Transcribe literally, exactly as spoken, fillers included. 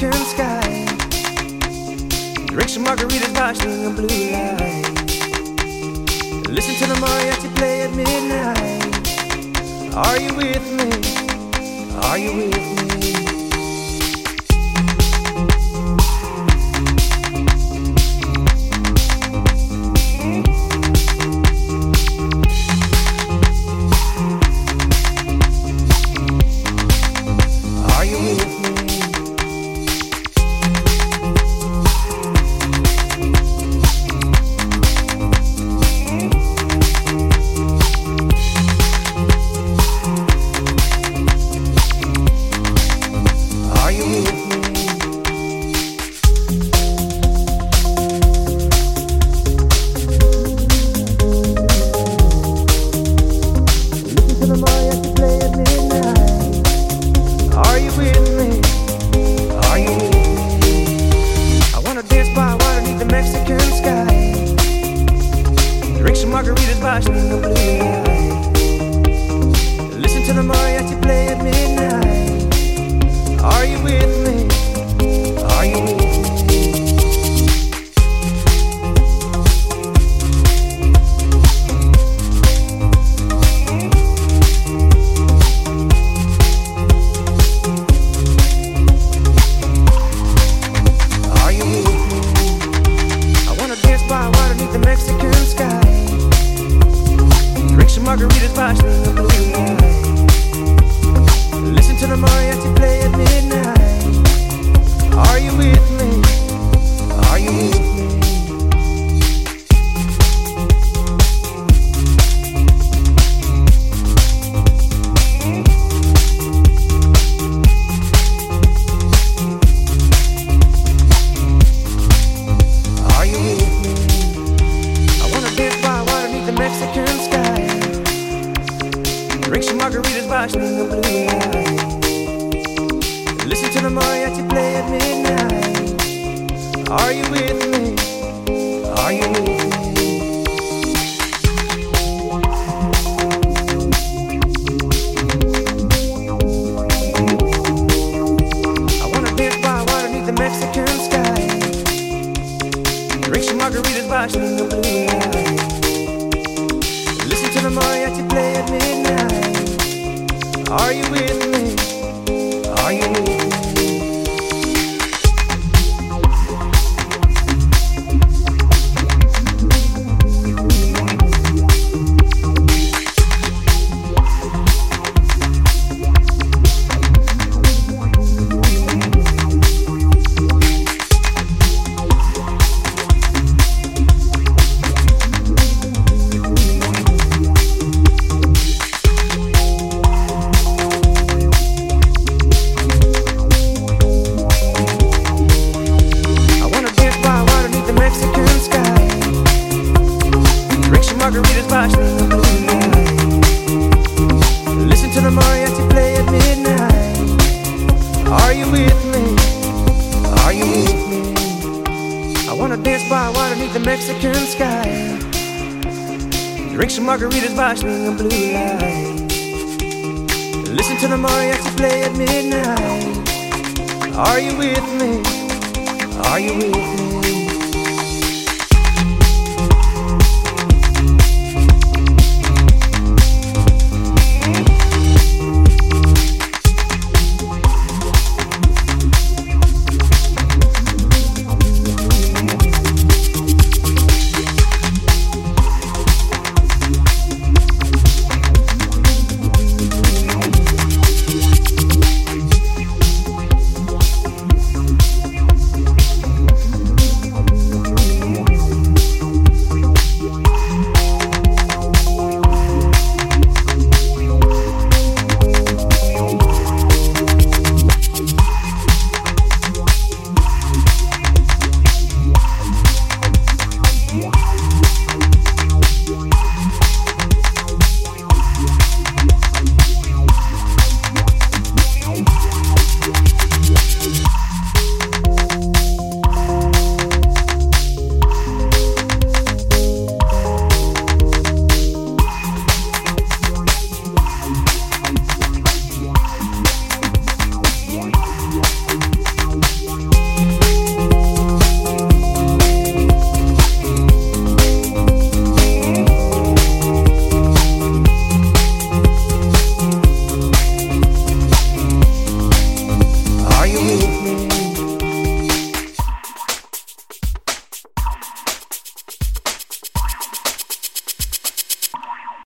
American sky. Drink some margaritas watching a blue light. Listen to the mariachi play at midnight. Are you with me? Are you with me? Are you with me? Are you with me?